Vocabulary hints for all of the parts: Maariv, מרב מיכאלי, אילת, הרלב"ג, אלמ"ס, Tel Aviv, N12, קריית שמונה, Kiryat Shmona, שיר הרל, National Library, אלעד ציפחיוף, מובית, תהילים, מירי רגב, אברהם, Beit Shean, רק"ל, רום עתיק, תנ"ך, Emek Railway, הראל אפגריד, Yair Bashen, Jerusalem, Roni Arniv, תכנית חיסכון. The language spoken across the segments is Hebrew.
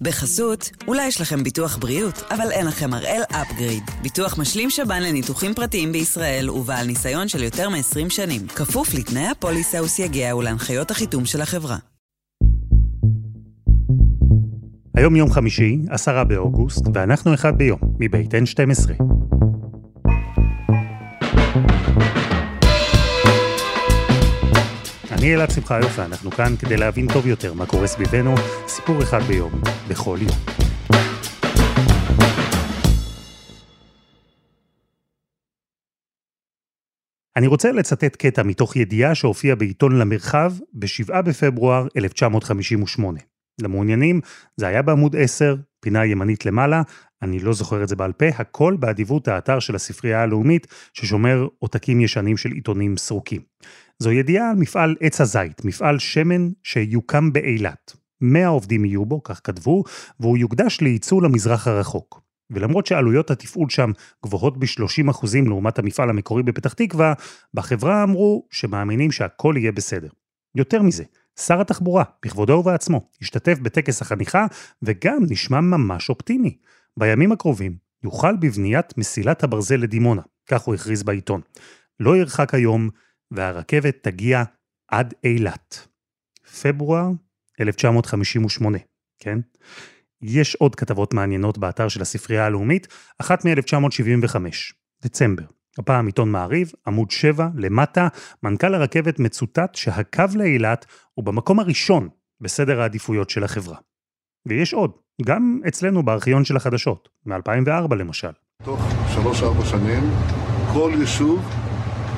בחסות, אולי יש לכם ביטוח בריאות, אבל אין לכם הראל אפגריד. ביטוח משלים שבן לניתוחים פרטיים בישראל ובעל ניסיון של יותר מ-20 שנים. כפוף לתנאי הפוליסה וסייגיה ולהנחיות החיתום של החברה. היום יום חמישי, 10 באוגוסט, ואנחנו אחד ביום, מבית N12. אני אלעד ציפחיוף, ואנחנו כאן כדי להבין טוב יותר מה קורה סביבנו, סיפור אחד ביום, בכל יום. אני רוצה לצטט קטע מתוך ידיעה שהופיע בעיתון למרחב ב-7 בפברואר 1958. למעוניינים, זה היה בעמוד 10, פינה ימנית למעלה, אני לא זוכר את זה בעל פה, הכל באדיבות האתר של הספרייה הלאומית, ששומר עותקים ישנים של עיתונים סרוקים. זו ידיעה על מפעל עץ הזית, מפעל שמן שיוקם באילת. 100 עובדים יהיו בו, כך כתבו, והוא יוקדש לייצוא למזרח הרחוק. ולמרות שעלויות התפעול שם גבוהות ב-30% לעומת המפעל המקורי בפתח תקווה, בחברה אמרו שמאמינים שהכל יהיה בסדר. יותר מזה, שר התחבורה, בכבודו ובעצמו, השתתף בטקס החניכה וגם נשמע ממש אופטימי. בימים הקרובים יוחל בבניית מסילת הברזל לדימונה, כך הוא הכריז בעיתון. לא ירחק היום והרכבת תגיע עד אילת. פברואר 1958, כן? יש עוד כתבות מעניינות באתר של הספרייה הלאומית, אחת מ-1975, דצמבר. הפעם עיתון מעריב, עמוד 7, למטה, מנכ"ל הרכבת מצוטט שהקו לאילת הוא במקום הראשון בסדר העדיפויות של החברה. ויש עוד, גם אצלנו בארכיון של החדשות, מ-2004 למשל. תוך 3-4 שנים, כל יישוב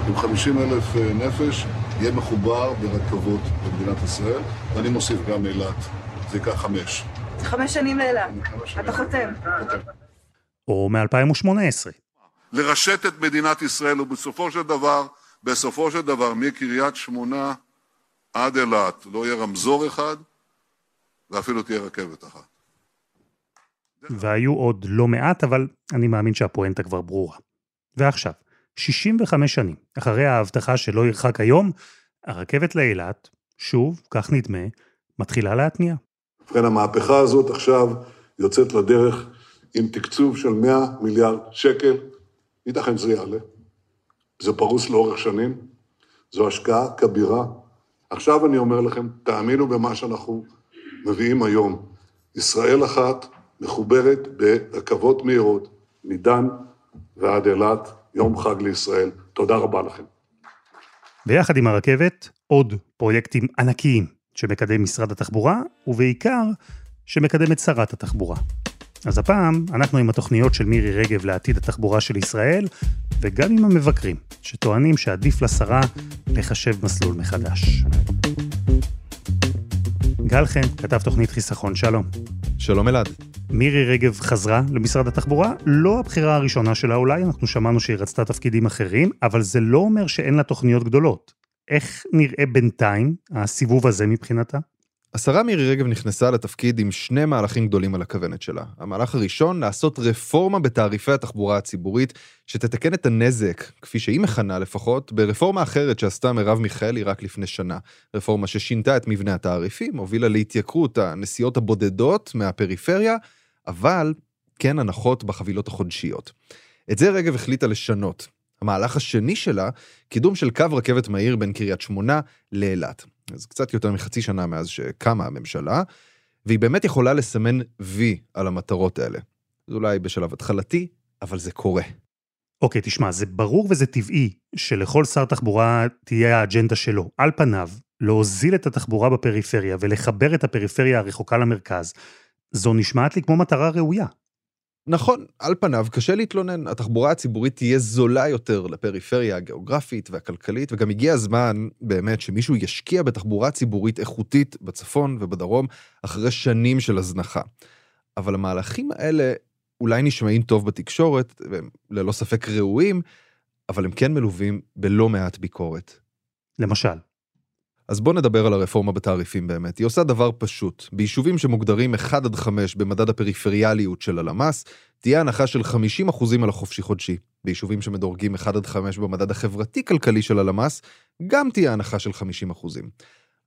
עם 50,000 נפש יהיה מחובר ברכבות במדינת ישראל, ואני מוסיף גם אילת, זה ייקח 5. זה 5 שנים לאילת, אתה חותם. או מ-2018. לרשת את מדינת ישראל, ובסופו של דבר, מקריית שמונה עד אילת, לא יהיה רמזור אחד, ואפילו תהיה רכבת אחת. והיו עוד לא מעט, אבל אני מאמין שהפואנטה כבר ברורה. ועכשיו, 65 שנים, אחרי ההבטחה שלא ירחק היום, הרכבת לאילת, שוב, כך נדמה, מתחילה להתניע. ובכן, המהפכה הזאת עכשיו יוצאת לדרך עם תקצוב של 100 מיליארד שקל, ייתכן זה יעלה, זה פרוס לאורך שנים, זו השקעה כבירה. עכשיו אני אומר לכם, תאמינו במה שאנחנו מביאים היום. ישראל אחת מחוברת ברכבות מהירות, מדן ועד אילת, יום חג לישראל. תודה רבה לכם. ביחד עם הרכבת, עוד פרויקטים ענקיים שמקדם משרד התחבורה, ובעיקר שמקדם את שרת התחבורה. אז הפעם אנחנו עם התוכניות של מירי רגב לעתיד התחבורה של ישראל, וגם עם המבקרים, שטוענים שעדיף לשרה לחשב מסלול מחדש. גל חן כתב תוכנית חיסכון, שלום. שלום אלעד. מירי רגב חזרה למשרד התחבורה, לא הבחירה הראשונה שלה אולי, אנחנו שמענו שהיא רצתה תפקידים אחרים, אבל זה לא אומר שאין לה תוכניות גדולות. איך נראה בינתיים הסיבוב הזה מבחינתה? השרה מירי רגב נכנסה לתפקיד עם 2 מהלכים גדולים על הכוונת שלה. המהלך הראשון, לעשות רפורמה בתעריפי התחבורה הציבורית, שתתקן את הנזק, כפי שהיא מכנה לפחות, ברפורמה אחרת שעשתה מרב מיכאלי רק לפני שנה. רפורמה ששינתה את מבנה התעריפים, הובילה להתייקרות הנסיעות הבודדות מהפריפריה, אבל כן הנחות בחבילות החודשיות. את זה רגב החליטה לשנות. המהלך השני שלה, קידום של קו רכבת מהיר בין קריית שמונה לאילת. אז קצת יותר מחצי שנה מאז שקמה הממשלה, והיא באמת יכולה לסמן וי על המטרות האלה. זה אולי בשלב התחלתי, אבל זה קורה. אוקיי, תשמע, זה ברור וזה טבעי שלכל שר תחבורה תהיה האג'נדה שלו. על פניו, להוזיל את התחבורה בפריפריה ולחבר את הפריפריה הרחוקה למרכז, זו נשמעת לי כמו מטרה ראויה. נכון, על פניו קשה להתלונן, התחבורה הציבורית תהיה זולה יותר לפריפריה הגיאוגרפית והכלכלית, וגם הגיע הזמן באמת שמישהו ישקיע בתחבורה ציבורית איכותית בצפון ובדרום, אחרי שנים של הזנחה. אבל המהלכים האלה אולי נשמעים טוב בתקשורת, והם ללא ספק ראויים, אבל הם כן מלווים בלא מעט ביקורת. למשל? אז בואו נדבר על הרפורמה בתעריפים באמת. היא עושה דבר פשוט. ביישובים שמוגדרים 1 עד 5 במדד הפריפריאליות של אלמ"ס, תהיה הנחה של 50% על החופשי חודשי. ביישובים שמדורגים 1 עד 5 במדד החברתי-כלכלי של אלמ"ס, גם תהיה הנחה של 50%.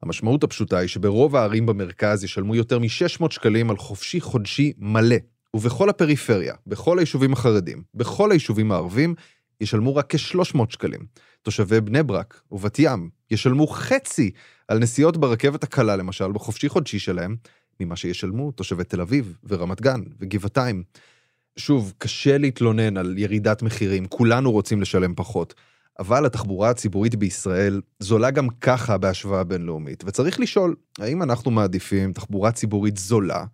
המשמעות הפשוטה היא שברוב הערים במרכז ישלמו יותר מ-600 שקלים על חופשי חודשי מלא, ובכל הפריפריה, בכל היישובים החרדים, בכל היישובים הערבים, ישלמו רק כ-300 שקלים. תושבי בני ברק ובת ים ישלמו חצי על נסיעות ברכבת הקלה, למשל, בחופשי חודשי שלהם, ממה שישלמו תושבי תל אביב ורמת גן וגבעתיים. שוב, קשה להתלונן על ירידת מחירים, כולנו רוצים לשלם פחות, אבל התחבורה הציבורית בישראל זולה גם ככה בהשוואה בינלאומית, וצריך לשאול, האם אנחנו מעדיפים תחבורה ציבורית זולה,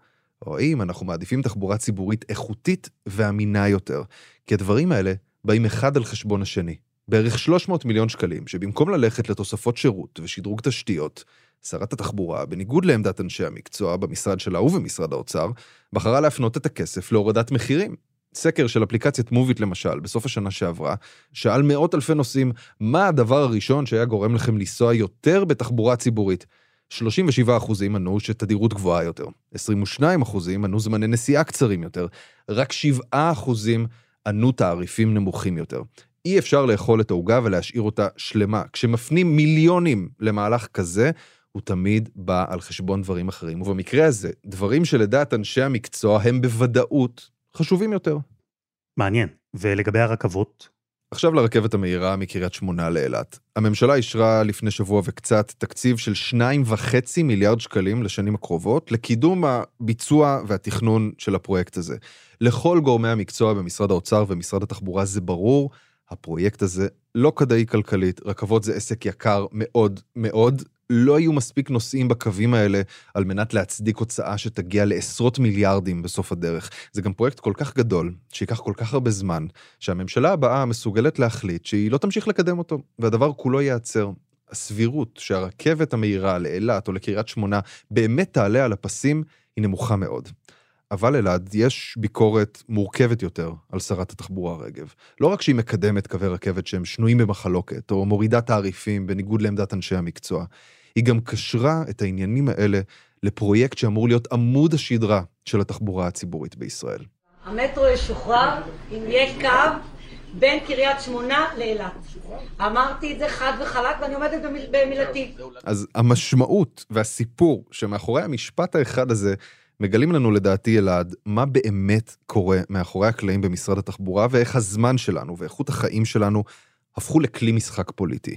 או האם אנחנו מעדיפים תחבורה ציבורית איכותית ואמינה יותר? כי הדברים האלה באים אחד על חשבון השני. בערך 300 מיליון שקלים, שבמקום ללכת לתוספות שירות ושדרוג תשתיות, שרת התחבורה, בניגוד לעמדת אנשי המקצוע במשרד שלה ובמשרד האוצר, בחרה להפנות את הכסף להורדת מחירים. סקר של אפליקציית מובית למשל, בסוף השנה שעברה, שאל מאות אלפי נוסעים, מה הדבר הראשון שהיה גורם לכם לנסוע יותר בתחבורה ציבורית? 37% ענו שתדירות גבוהה יותר, 22% ענו זמני נסיעה קצרים יותר, רק 7% ענו תעריפים נמוכים יותר. אי אפשר לאכול את העוגה ולהשאיר אותה שלמה. כשמפנים מיליונים למהלך כזה, הוא תמיד בא על חשבון דברים אחרים. ובמקרה הזה, דברים שלדעת אנשי המקצוע הם בוודאות חשובים יותר. מעניין. ולגבי הרכבות? עכשיו לרכבת המהירה מקריית שמונה לאילת. הממשלה אישרה לפני שבוע וקצת תקציב של 2.5 מיליארד שקלים לשנים הקרובות, לקידום הביצוע והתכנון של הפרויקט הזה. לכל גורמי המקצוע במשרד האוצר ומשרד התחבורה זה ברור, הפרויקט הזה לא כדאי כלכלית, רכבות זה עסק יקר מאוד מאוד, לא יהיו מספיק נוסעים בקווים האלה על מנת להצדיק הוצאה שתגיע לעשרות מיליארדים בסוף הדרך. זה גם פרויקט כל כך גדול, שיקח כל כך הרבה זמן, שהממשלה הבאה מסוגלת להחליט שהיא לא תמשיך לקדם אותו, והדבר כולו ייעצר. הסבירות שהרכבת המהירה לאילת או לקריית שמונה באמת תעלה על הפסים היא נמוכה מאוד. אבל אלעד, יש ביקורת מורכבת יותר על שרת התחבורה רגב. לא רק שהיא מקדמת קווי רכבת שהם שנויים במחלוקת, או מורידה תעריפים בניגוד לעמדת אנשי המקצוע, היא גם קשרה את העניינים האלה לפרויקט שאמור להיות עמוד השדרה של התחבורה הציבורית בישראל. המטרו ישוחרר אם יהיה קו בין קריית שמונה לאילת. אמרתי את זה חד וחלק, ואני עומדת במילתי. אז המשמעות והסיפור שמאחורי המשפט האחד הזה, מגלים לנו לדעתי אלעד מה באמת קורה מאחורי הקלעים במשרד התחבורה, ואיך הזמן שלנו ואיכות החיים שלנו הפכו לכלי משחק פוליטי.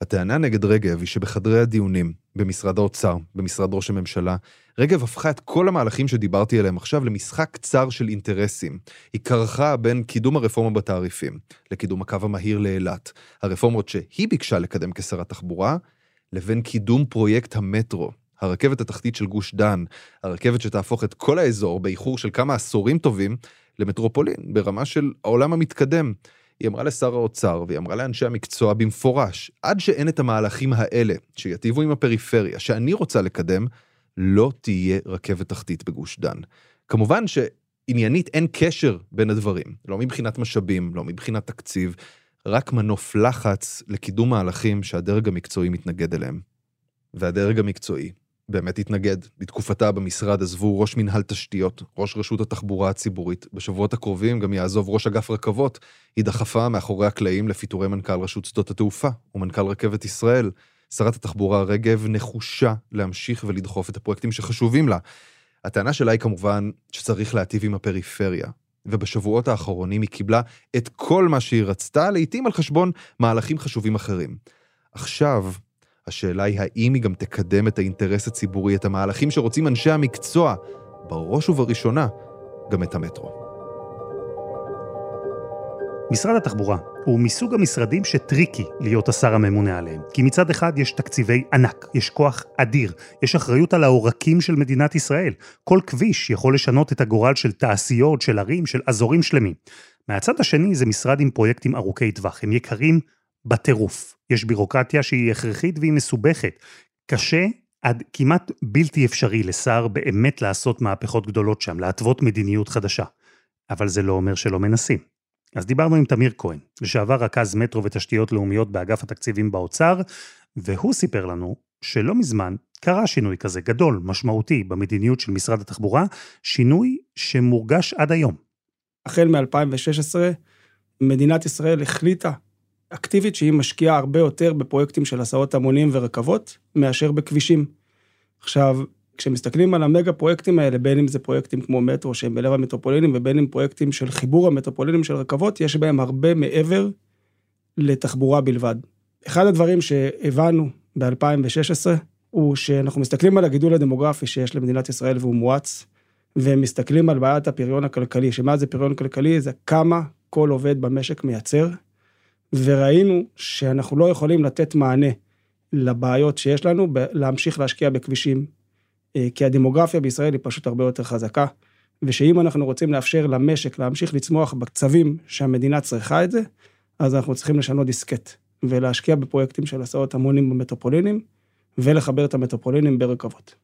הטענה נגד רגב היא שבחדרי הדיונים במשרד האוצר, במשרד ראש הממשלה, רגב הפכה את כל המהלכים שדיברתי עליהם עכשיו למשחק קצר של אינטרסים. היא קרחה בין קידום הרפורמה בתעריפים, לקידום הקו המהיר לאילת, הרפורמות שהיא ביקשה לקדם כשרת תחבורה, לבין קידום פרויקט המטרו. הרכבת התחתית של גוש דן, הרכבת שתהפוך את כל האזור באיחור של כמה עשורים טובים למטרופולין, ברמה של העולם המתקדם. היא אמרה לשר האוצר, והיא אמרה לאנשי המקצוע במפורש, עד שאין את המהלכים האלה, שיתיבו עם הפריפריה, שאני רוצה לקדם, לא תהיה רכבת תחתית בגוש דן. כמובן שעניינית אין קשר בין הדברים, לא מבחינת משאבים, לא מבחינת תקציב, רק מנוף לחץ לקידום מהלכים שהדרג המקצועי מתנגד אליהם. והדרג המקצועי באמת התנגד. בתקופתה במשרד עזבו ראש מנהל תשתיות, ראש רשות התחבורה הציבורית. בשבועות הקרובים גם יעזוב ראש אגף רכבות. היא דחפה מאחורי הקלעים לפיטורי מנכ"ל רשות שדות התעופה ומנכ"ל רכבת ישראל. שרת התחבורה רגב נחושה להמשיך ולדחוף את הפרויקטים שחשובים לה. הטענה שלה היא כמובן שצריך להטיב עם הפריפריה. ובשבועות האחרונים היא קיבלה את כל מה שהיא רצתה, לעתים על חשבון מהלכים חשובים אחרים. עכשיו השאלה היא האם היא גם תקדם את האינטרס הציבורי, את המהלכים שרוצים אנשי המקצוע, בראש ובראשונה, גם את המטרו. משרד התחבורה הוא מסוג המשרדים שטריקי להיות השר הממונה עליהם, כי מצד אחד יש תקציבי ענק, יש כוח אדיר, יש אחריות על העורקים של מדינת ישראל. כל כביש יכול לשנות את הגורל של תעשיות, של ערים, של אזורים שלמים. מהצד השני זה משרד עם פרויקטים ארוכי טווח, הם יקרים בטירוף. יש בירוקרטיה שהיא הכרחית והיא מסובכת. קשה עד כמעט בלתי אפשרי לשר באמת לעשות מהפכות גדולות שם, להתוות מדיניות חדשה. אבל זה לא אומר שלא מנסים. אז דיברנו עם תמיר כהן, לשעבר רכז מטרו ותשתיות לאומיות באגף התקציבים באוצר, והוא סיפר לנו שלא מזמן קרה שינוי כזה גדול, משמעותי, במדיניות של משרד התחבורה, שינוי שמורגש עד היום. החל מ-2016, מדינת ישראל החליטה אקטיבית שהיא משקיעה הרבה יותר בפרויקטים של הסעות המונים ורכבות, מאשר בכבישים. עכשיו, כשמסתכלים על המגה פרויקטים האלה, בין אם זה פרויקטים כמו מטרו, שהם בלב המטרופולינים, ובין אם פרויקטים של חיבור המטרופולינים של רכבות, יש בהם הרבה מעבר לתחבורה בלבד. אחד הדברים שהבנו ב-2016, הוא שאנחנו מסתכלים על הגידול הדמוגרפי שיש למדינת ישראל והוא מואץ, ומסתכלים על בעיית הפריון הכלכלי, שמה זה פריון כלכלי? זה כמה כל עובד במשק מייצר, וראינו שאנחנו לא יכולים לתת מענה לבעיות שיש לנו, להמשיך להשקיע בכבישים, כי הדמוגרפיה בישראל היא פשוט הרבה יותר חזקה, ושאם אנחנו רוצים לאפשר למשק להמשיך לצמוח בקצבים שהמדינה צריכה את זה, אז אנחנו צריכים לשנות דיסקט, ולהשקיע בפרויקטים של הסעות המונים במטרופולינים, ולחבר את המטרופולינים ברכבות.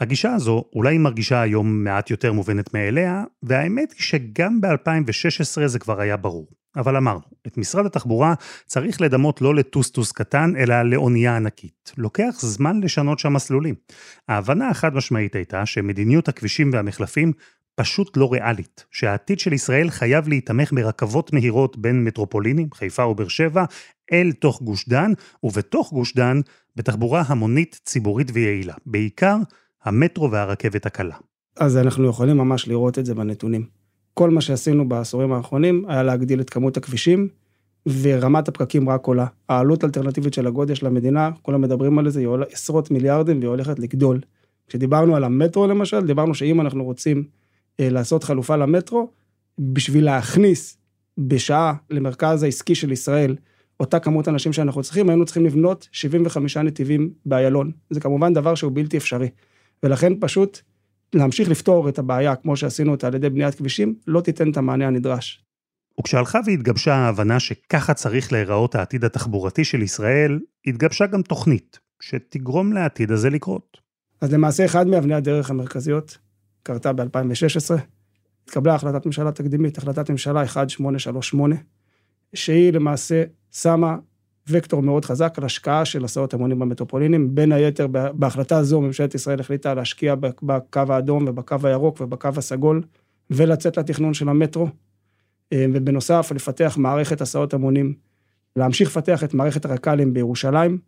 הגישה הזו אולי מרגישה היום מעט יותר מובנת מאליה, והאמת היא שגם ב-2016 זה כבר היה ברור. אבל אמרנו, את משרד התחבורה צריך לדמות לא לטוסטוס קטן, אלא לאונייה ענקית. לוקח זמן לשנות שם מסלולים. ההבנה החד משמעית הייתה שמדיניות הכבישים והמחלפים פשוט לא ריאלית, שהעתיד של ישראל חייב להתמך ברכבות מהירות בין מטרופולינים, חיפה ובאר שבע, אל תוך גוש דן, ובתוך גוש דן בתחבורה המונית, ציבורית ויעילה, בעיקר המטרו והרכבת הקלה. אז אנחנו יכולים ממש לראות את זה בנתונים. כל מה שעשינו בעשורים האחרונים היה להגדיל את כמות הכבישים, ורמת הפקקים רק עולה. העלות האלטרנטיבית של הגודש למדינה, כולם מדברים על זה, היא עולה עשרות מיליארדים והיא הולכת לגדול. כשדיברנו על המטרו למשל, דיברנו שאם אנחנו רוצים לעשות חלופה למטרו, בשביל להכניס בשעה למרכז העסקי של ישראל, אותה כמות אנשים שאנחנו צריכים, היינו צריכים לבנות 75 נתיבים באיילון. זה כמובן דבר שהוא בלתי אפשרי. ולכן פשוט להמשיך לפתור את הבעיה, כמו שעשינו אותה על ידי בניית כבישים, לא תיתן את המענה הנדרש. וכשהלכה והתגבשה ההבנה שככה צריך להיראות העתיד התחבורתי של ישראל, התגבשה גם תוכנית, שתגרום לעתיד הזה לקרות. אז למעשה אחד מאבני הדרך המרכזיות, קרתה ב-2016, התקבלה החלטת ממשלה תקדימית, החלטת ממשלה 1838, שהיא למעשה שמה וקטור מאוד חזק על השקעה של הסעות המונים במטרופולינים, בין היתר בהחלטה זו ממשלת ישראל החליטה להשקיע בקו האדום ובקו הירוק ובקו הסגול, ולצאת לתכנון של המטרו, ובנוסף לפתח מערכת הסעות המונים, להמשיך לפתח את מערכת הרק"לים בירושלים,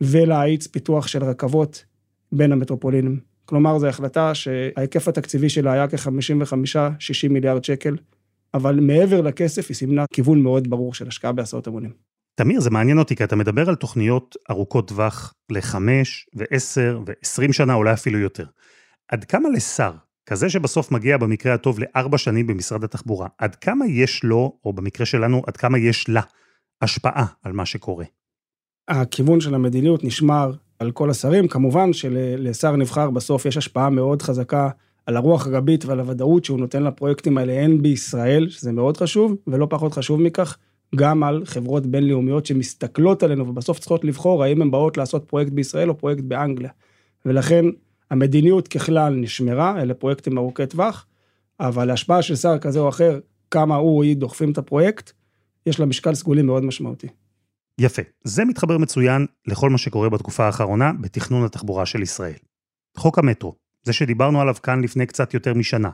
ולהאיץ פיתוח של רכבות בין המטרופולינים. כלומר, זו החלטה שההיקף התקציבי שלה היה כ-55-60 מיליארד שקל, אבל מעבר לכסף היא סימנה כיוון מאוד ברור של השקעה בהסעות המונים. תמיר, זה מעניין אותי, כי אתה מדבר על תוכניות ארוכות טווח ל5, 10 ו-20 שנה, אולי אפילו יותר. עד כמה לשר, כזה שבסוף מגיע במקרה הטוב ל4 שנים במשרד התחבורה, עד כמה יש לו, או במקרה שלנו, עד כמה יש לה, השפעה על מה שקורה? הכיוון של המדיניות נשמר על כל השרים, כמובן שלשר נבחר בסוף יש השפעה מאוד חזקה על הרוח הגבית ועל הוודאות שהוא נותן לפרויקטים האלה אין בישראל, שזה מאוד חשוב, ולא פחות חשוב מכך, גם על חברות בינלאומיות שמסתכלות עלינו, ובסוף צריכות לבחור האם הן באות לעשות פרויקט בישראל או פרויקט באנגליה. ולכן המדיניות ככלל נשמרה, אלה פרויקטים ארוכי טווח, אבל ההשפעה של שר כזה או אחר, כמה הוא או היא דוחפים את הפרויקט, יש לה משקל סגולי מאוד משמעותי. יפה, זה מתחבר מצוין לכל מה שקורה בתקופה האחרונה בתכנון התחבורה של ישראל. חוק המטרו, זה שדיברנו עליו כאן לפני קצת יותר משנה,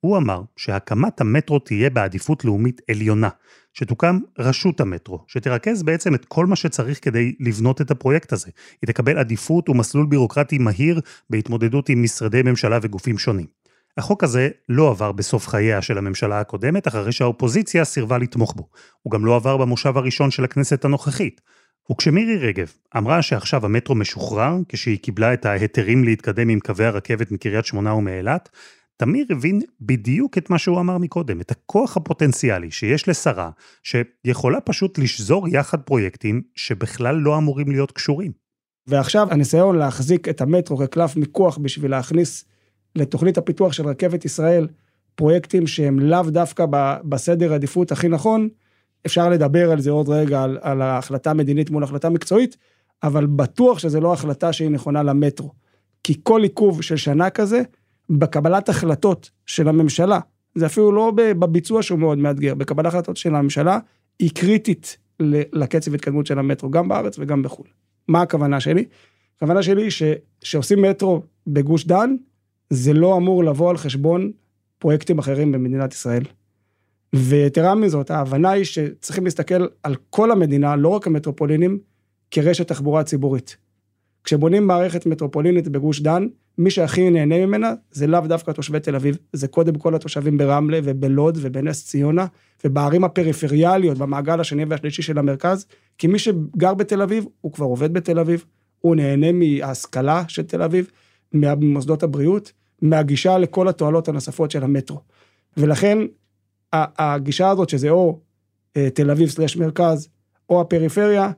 הוא אמר שהקמת המטרו תהיה בעדיפות לאומית עליונה, שתוקם רשות המטרו, שתרכז בעצם את כל מה שצריך כדי לבנות את הפרויקט הזה. היא תקבל עדיפות ומסלול בירוקרטי מהיר בהתמודדות עם משרדי ממשלה וגופים שונים. החוק הזה לא עבר בסוף חייה של הממשלה הקודמת, אחרי שהאופוזיציה סירבה לתמוך בו. הוא גם לא עבר במושב הראשון של הכנסת הנוכחית. וכשמירי רגב אמרה שעכשיו המטרו משוחרר, כשהיא קיבלה את ההיתרים להתקדם עם קווי הרכבת מקריית שמונה ומאילת, תמיר הבין בדיוק את מה שהוא אמר מקודם, את הכוח הפוטנציאלי שיש לשרה, שיכולה פשוט לשזור יחד פרויקטים שבכלל לא אמורים להיות קשורים. ועכשיו הניסיון להחזיק את המטרו כקלף מיקוח בשביל להכניס לתוכנית הפיתוח של רכבת ישראל, פרויקטים שהם לאו דווקא בסדר עדיפות הכי נכון, אפשר לדבר על זה עוד רגע, על ההחלטה מדינית מול החלטה מקצועית, אבל בטוח שזה לא החלטה שהיא נכונה למטרו. כי כל עיכוב של שנה כזה, בקבלת החלטות של הממשלה, זה אפילו לא בביצוע שהוא מאוד מאתגר, בקבלת החלטות של הממשלה, היא קריטית לקצב התקדמות של המטרו, גם בארץ וגם בחו"ל. מה הכוונה שלי? הכוונה שלי היא שעושים מטרו בגוש דן, זה לא אמור לבוא על חשבון פרויקטים אחרים במדינת ישראל. ויתרה מזאת, ההבנה היא שצריכים להסתכל על כל המדינה, לא רק המטרופולינים, כרשת תחבורה ציבורית. כשבונים מערכת מטרופולינית בגוש דן, מי שהכי נהנה ממנה, זה לאו דווקא תושבי תל אביב, זה קודם כל התושבים ברמלה ובלוד ובנס ציונה, ובערים הפריפריאליות, במעגל השני והשלישי של המרכז, כי מי שגר בתל אביב, הוא כבר עובד בתל אביב, הוא נהנה מההשכלה של תל אביב, ממוסדות הבריאות, מהגישה לכל התועלות הנוספות של המטרו. ולכן, הגישה הזאת שזה או תל אביב סלש מרכז, או הפריפריה,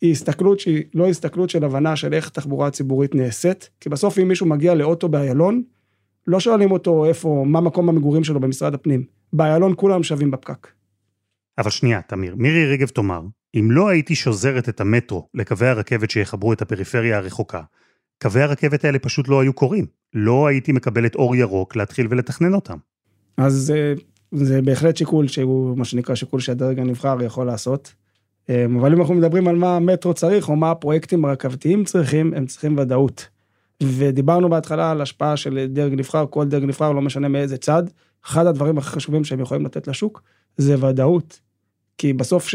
היא הסתכלות שהיא לא הסתכלות של הבנה של איך תחבורה הציבורית נעשית, כי בסוף אם מישהו מגיע לאוטו באיילון, לא שואלים אותו איפה, מה מקום המגורים שלו במשרד הפנים. באיילון כולם שווים בפקק. אבל שנייה, תמיר, מירי רגב תאמר, אם לא הייתי שוזרת את המטרו לקווי הרכבת שיחברו את הפריפריה הרחוקה, קווי הרכבת האלה פשוט לא היו קורים. לא הייתי מקבלת אור ירוק להתחיל ולתכנן אותם. אז זה בהחלט שיקול שהוא מה שנקרא שיקול שהדרג הנבחר יכול לעשות. אבל אם אנחנו מדברים על מה המטרו צריך, או מה הפרויקטים הרכבתיים צריכים, הם צריכים ודאות. ודיברנו בהתחלה על השפעה של דרג נבחר, כל דרג נבחר, לא משנה מאיזה צד, אחד הדברים החשובים שהם יכולים לתת לשוק, זה ודאות. כי בסוף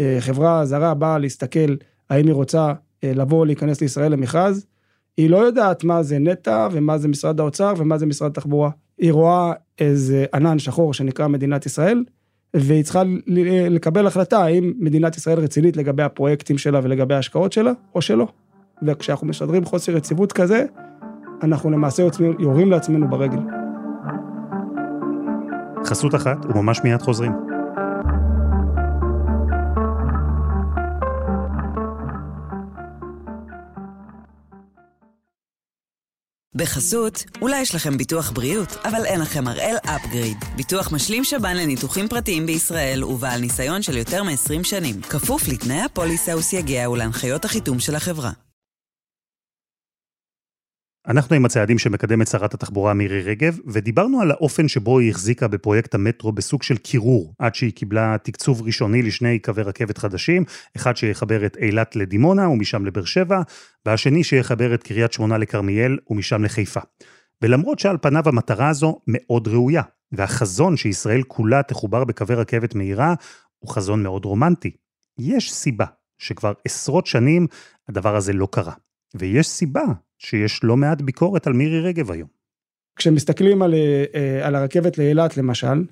שחברה זרה באה להסתכל, האם היא רוצה לבוא להיכנס לישראל למכרז, היא לא יודעת מה זה נטע, ומה זה משרד האוצר, ומה זה משרד התחבורה. היא רואה איזה ענן שחור שנקרא מדינת ישראל, והיא צריכה לקבל החלטה, האם מדינת ישראל רצינית לגבי הפרויקטים שלה ולגבי ההשקעות שלה, או שלא. וכשאנחנו משדרים חוסר יציבות כזה, אנחנו למעשה יורים לעצמנו ברגל. חסות אחת, וממש מיד חוזרים. בחסות, אולי יש לכם ביטוח בריאות, אבל אין לכם הראל אפגריד. ביטוח משלים שבן לניתוחים פרטיים בישראל ובעל ניסיון של יותר מ-20 שנים. כפוף לתנאי הפוליסה וסייגיה ולהנחיות החיתום של החברה. אנחנו עם הצעדים שמקדמת שרת התחבורה מירי רגב, ודיברנו על האופן שבו היא החזיקה בפרויקט המטרו בסוג של קירור, עד שהיא קיבלה תקצוב ראשוני לשני קווי רכבת חדשים, אחד שיחבר את אילת לדימונה ומשם לבאר שבע, והשני שיחבר את קריית שמונה לכרמיאל ומשם לחיפה. ולמרות שעל פניו המטרה הזו מאוד ראויה, והחזון שישראל כולה תחובר בקווי רכבת מהירה, הוא חזון מאוד רומנטי. יש סיבה שכבר עשרות שנים הדבר הזה לא קרה. ויש סיבה שיש לא מעט ביקורת על מירי רגב היום. כשמסתכלים על הרכבת לאילת למשל,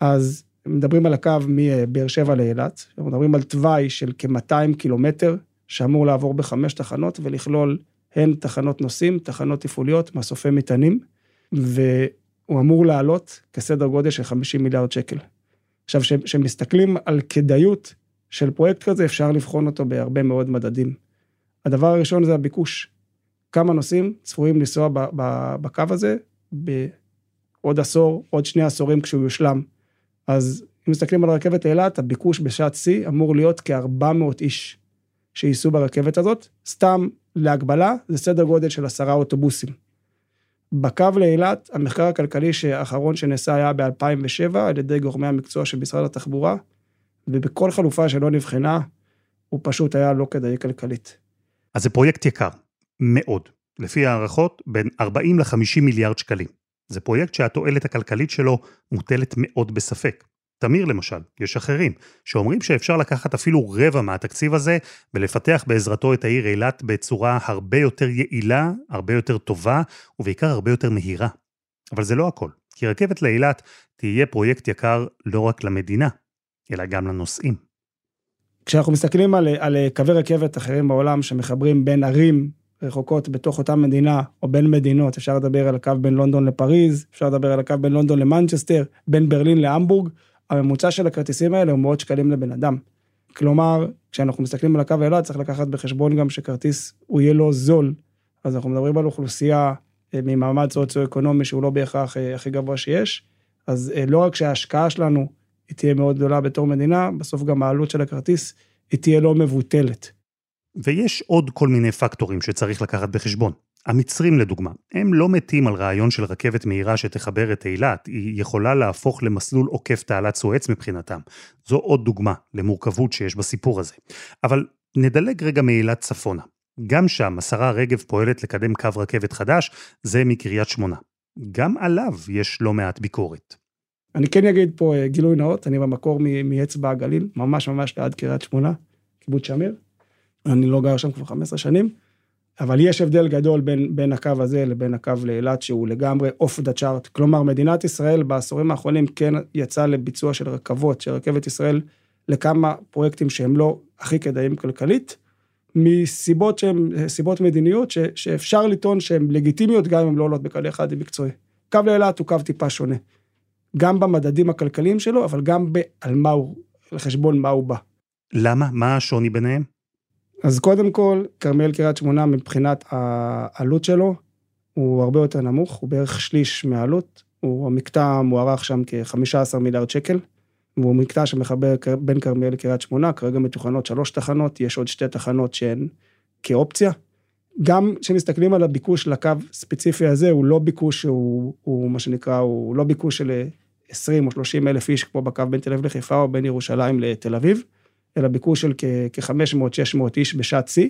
אז מדברים על הקו מבאר שבע לאילת, מדברים על תוואי של כ-200 קילומטר, שאמור לעבור ב5 תחנות, ולכלול הן תחנות נוסעים, תחנות תפעוליות, מסופי מטענים, והוא אמור לעלות כסדר גודל של 50 מיליארד שקל. עכשיו, כשמסתכלים על כדאיות של פרויקט כזה, אפשר לבחון אותו בהרבה מאוד מדדים. הדבר הראשון זה הביקוש. כמה נוסעים צפויים לנסוע בקו הזה, בעוד עשור, עוד 2 עשורים כשהוא יושלם. אז אם מסתכלים על הרכבת לאילת, הביקוש בשעת C אמור להיות כ-400 איש שייסעו ברכבת הזאת, סתם להגבלה, זה סדר גודל של 10 אוטובוסים. בקו לאילת, המחקר הכלכלי האחרון שנעשה היה ב-2007, על ידי גורמי המקצוע של משרד התחבורה, ובכל חלופה שלא נבחנה, הוא פשוט היה לא כדאי כלכלית. אז זה פרויקט יקר. מאוד. לפי הערכות, בין 40 ל-50 מיליארד שקלים. זה פרויקט שהתועלת הכלכלית שלו מוטלת מאוד בספק. תמיר למשל, יש אחרים, שאומרים שאפשר לקחת אפילו רבע מהתקציב הזה, ולפתח בעזרתו את העיר אילת בצורה הרבה יותר יעילה, הרבה יותר טובה, ובעיקר הרבה יותר מהירה. אבל זה לא הכל, כי רכבת לאילת תהיה פרויקט יקר לא רק למדינה, אלא גם לנוסעים. כשאנחנו מסתכלים על קווי רכבת אחרים בעולם, שמחברים בין ערים, רחוקות בתוך אותה מדינה, או בין מדינות, אפשר לדבר על הקו בין לונדון לפריז, אפשר לדבר על הקו בין לונדון למנצ'סטר, בין ברלין להמבורג, הממוצע של הכרטיסים האלה הוא מאות שקלים לבן אדם. כלומר, כשאנחנו מסתכלים על הקו אילת, צריך לקחת בחשבון גם שכרטיס הוא יהיה לו זול, אז אנחנו מדברים על אוכלוסייה ממעמד סוציו-אקונומי, שהוא לא בהכרח הכי גבוה שיש, אז לא רק שההשקעה שלנו היא תהיה מאוד גדולה בתור מדינה, בסוף גם העלות של הכרטיס היא תהיה לא מבוטלת. ויש עוד כל מיני פקטורים שצריך לקחת בחשבון. המצרים לדוגמה, הם לא מתים על רעיון של רכבת מהירה שתחבר את אילת, היא יכולה להפוך למסלול עוקף תעלת סואץ מבחינתם. זו עוד דוגמה למורכבות שיש בסיפור הזה. אבל נדלג רגע מאילת צפונה. גם שם השרה רגב פועלת לקדם קו רכבת חדש, זה מקריית שמונה. גם עליו יש לא מעט ביקורת. אני כן אגיד פה גילוי נאות, אני במקור מאצבע הגליל, ממש ממש ליד קריית שמונה, קיבוץ שמיר, אני לא גר שם כבר 15 שנים, אבל יש הבדל גדול בין הקו הזה לבין הקו לאילת, שהוא לגמרי off the chart, כלומר מדינת ישראל בעשורים האחרונים כן יצאה לביצוע של רכבות, של רכבת ישראל לכמה פרויקטים שהם לא הכי כדאיים כלכלית, מסיבות שהן סיבות מדיניות, שאפשר לטעון שהן לגיטימיות, גם אם הן לא עולות בקל אחד ובקצועי. קו לאילת הוא קו טיפה שונה, גם במדדים הכלכליים שלו, אבל גם על מה הוא, על חשבון מה הוא בא. למה? מה השוני ביניהם? אז קודם כל, כרמיאל קריית שמונה מבחינת העלות שלו, הוא הרבה יותר נמוך, הוא בערך שליש מהעלות, המקטע מוערך שם כ$15 מיליארד, והוא מקטע שמחבר בין כרמיאל לקריית שמונה, כרגע מתוכנות 3 תחנות, יש עוד 2 תחנות שהן כאופציה. גם כשמסתכלים על הביקוש לקו ספציפי הזה, הוא לא ביקוש שהוא מה שנקרא, הוא לא ביקוש של 20 או 30 אלף איש, כמו בקו בין תל אביב לחיפה או בין ירושלים לתל אביב, אלא ביקוש של כ-500-600 איש בשעת שיא,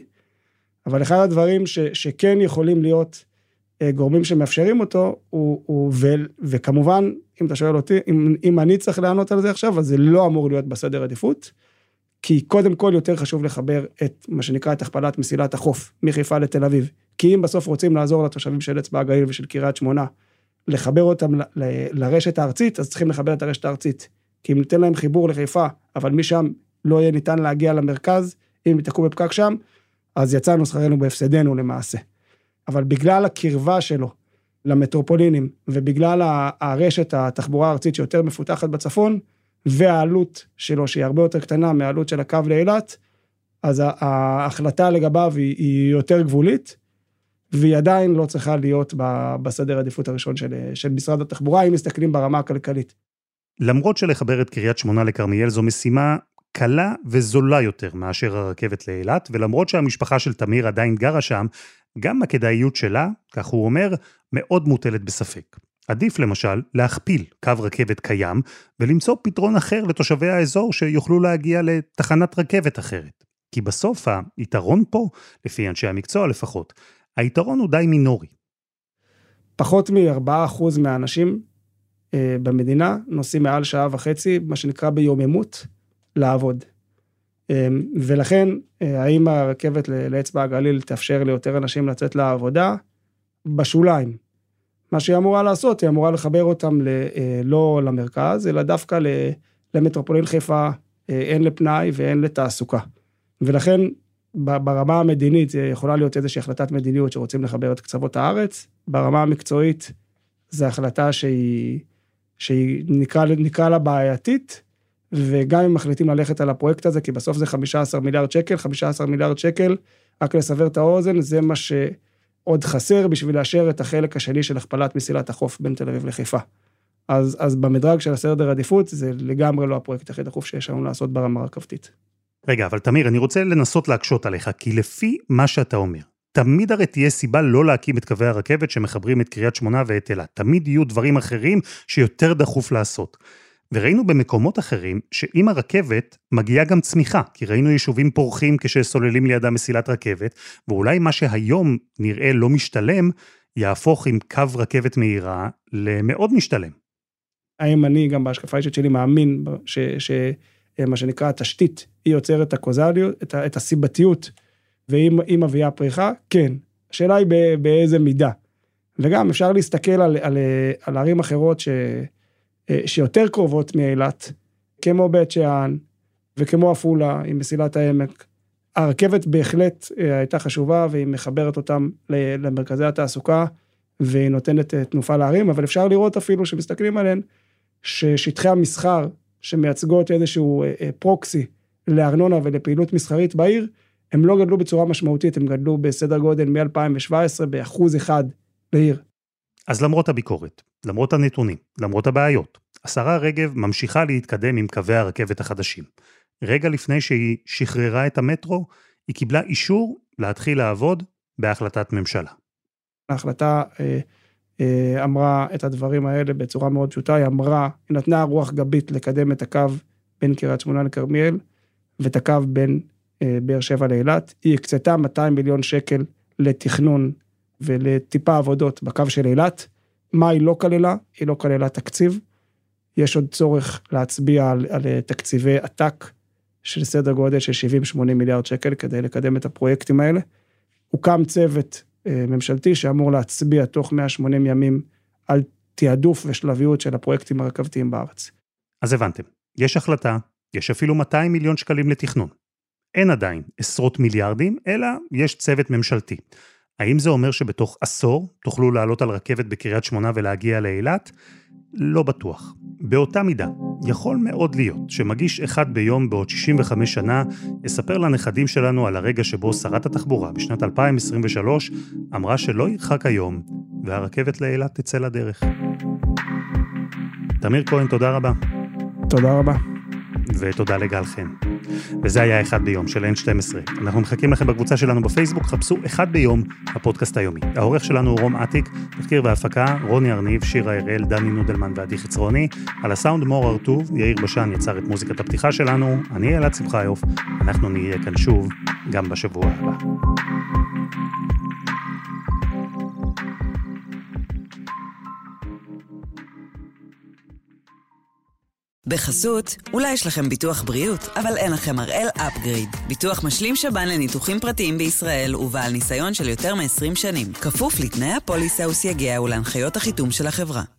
אבל אחד הדברים שכן יכולים להיות גורמים שמאפשרים אותו, וכמובן, אם אתה שואל אותי, אם אני צריך לענות על זה עכשיו, אז זה לא אמור להיות בסדר עדיפות, כי קודם כל יותר חשוב לחבר את מה שנקרא את הכפלת מסילת החוף, מחיפה לתל אביב, כי אם בסוף רוצים לעזור לתושבים של אצבע הגליל ושל קריית שמונה, לחבר אותם לרשת הארצית, אז צריכים לחבר את הרשת הארצית, כי אם ניתן להם חיבור לחיפה, אבל משם לא יהיה ניתן להגיע למרכז, אם יתקעו בפקק שם, אז יצאנו שכרנו בהפסדנו למעשה. אבל בגלל הקרבה שלו למטרופולינים, ובגלל הרשת התחבורה הארצית שיותר מפותחת בצפון, והעלות שלו שהיא הרבה יותר קטנה מהעלות של הקו לאילת, אז ההחלטה לגביו היא יותר גבולית, והיא עדיין לא צריכה להיות בסדר העדיפות הראשון של משרד התחבורה, אם מסתכלים ברמה הכלכלית. למרות שלחבר את קריית שמונה לכרמיאל, זו משימה קלה וזולה יותר מאשר הרכבת לאילת, ולמרות שהמשפחה של תמיר עדיין גרה שם, גם הכדאיות שלה, כך הוא אומר, מאוד מוטלת בספק. עדיף למשל להכפיל קו רכבת קיים, ולמצוא פתרון אחר לתושבי האזור שיוכלו להגיע לתחנת רכבת אחרת. כי בסוף היתרון פה, לפי אנשי המקצוע לפחות, היתרון הוא די מינורי. פחות מ4% מהאנשים במדינה נוסעים מעל 1.5 שעות, מה שנקרא ביוממות, לעבוד. ולכן, האם הרכבת לאצבע הגליל תאפשר ליותר אנשים לצאת לעבודה? בשוליים. מה שהיא אמורה לעשות, היא אמורה לחבר אותם לא למרכז, אלא דווקא למטרופולין חיפה, הן לפנאי והן לתעסוקה. ולכן, ברמה המדינית, יכולה להיות איזושהי החלטת מדיניות שרוצים לחבר את קצוות הארץ. ברמה המקצועית, זו החלטה שהיא נקרא לה בעייתית, וגם אם מחליטים ללכת על הפרויקט הזה, כי בסוף זה 15 מיליארד שקל, 15 מיליארד שקל, רק לסבר את האוזן, זה מה שעוד חסר בשביל לאשר את החלק השני של הכפלת מסילת החוף בין תל אביב לחיפה. אז במדרג של הסדר עדיפות, זה לגמרי לא הפרויקט הכי דחוף שיש לנו לעשות ברמה הרכבתית. רגע, אבל תמיר, אני רוצה לנסות להקשות עליך, כי לפי מה שאתה אומר, תמיד הרי תהיה סיבה לא להקים את קווי הרכבת שמחברים את קריית שמונה ואת אילת. תמיד יהיו דברים אחרים שיותר דחוף לעשות. וראינו במקומות אחרים שאם הרכבת מגיעה גם צמיחה, כי ראינו יישובים פורחים כשסוללים לידה מסילת רכבת, ואולי מה שהיום נראה לא משתלם, יהפוך עם קו רכבת מהירה למאוד משתלם. האם אני גם בהשקפה אישית שלי מאמין שמה שנקרא התשתית, היא יוצרת את הקוזליות, את הסיבתיות, ואם מביאה פריחה, כן. השאלה היא באיזה מידה. וגם אפשר להסתכל על ערים אחרות שיותר קרובות מאילת, כמו בית שאן, וכמו אפולה, עם מסילת העמק. הרכבת בהחלט הייתה חשובה, והיא מחברת אותם למרכזי התעסוקה, והיא נותנת תנופה לערים, אבל אפשר לראות אפילו שמסתכלים עליהן, ששטחי המסחר, שמייצגות איזשהו פרוקסי לארנונה ולפעילות מסחרית בעיר, הם לא גדלו בצורה משמעותית, הם גדלו בסדר גודל מ-2017 ב1% לעיר. אז למרות הביקורת, למרות הנתונים, למרות הבעיות, השרה רגב ממשיכה להתקדם עם קווי הרכבת החדשים. רגע לפני שהיא שחררה את המטרו, היא קיבלה אישור להתחיל לעבוד בהחלטת ממשלה. ההחלטה אמרה את הדברים האלה בצורה מאוד פשוטה, היא אמרה, היא נתנה רוח גבית לקדם את הקו בין קריית שמונה לכרמיאל, ואת הקו בין באר שבע לאילת. היא הקצתה 200 מיליון שקל לתכנון ולטיפה עבודות בקו של אילת. מה היא לא כללה? היא לא כללה תקציב, יש עוד צורך להצביע על תקציבי עתק של סדר גודל של 70-80 מיליארד שקל כדי לקדם את הפרויקטים האלה. הוקם צוות ממשלתי שאמור להצביע תוך 180 ימים על תיעדוף ושלביות של הפרויקטים הרכבתיים בארץ. אז הבנתם, יש החלטה, יש אפילו 200 מיליון שקלים לתכנון. אין עדיין עשרות מיליארדים, אלא יש צוות ממשלתי. האם זה אומר שבתוך עשור תוכלו לעלות על רכבת בקריית שמונה ולהגיע לאילת? לא בטוח. באותה מידה, יכול מאוד להיות שמגיש אחד ביום בעוד 65 שנה, יספר לנכדים שלנו על הרגע שבו שרת התחבורה בשנת 2023 אמרה שלא ירחק היום, והרכבת לאילת תצא לדרך. תמיר כהן, תודה רבה. תודה רבה. ותודה לגל חן. וזה היה אחד ביום של N12. אנחנו מחכים לכם בקבוצה שלנו בפייסבוק, חפשו אחד ביום הפודקאסט היומי. העורך שלנו הוא רום עתיק, תחקיר והפקה, רוני ארניב, שיר הרל, דני נודלמן ועדי חצרוני. על הסאונד מור ארטוב, יאיר בשן יצר את מוזיקת הפתיחה שלנו, אני אלעד שמחיוף, אנחנו נהיה כאן שוב גם בשבוע הבא. בחסות, אולי יש לכם ביטוח בריאות, אבל אין לכם הראל אפגריד. ביטוח משלים שבן לניתוחים פרטיים בישראל ובעל ניסיון של יותר מ-20 שנים. כפוף לתנאי הפוליסה וסייגיה ולהנחיות החיתום של החברה.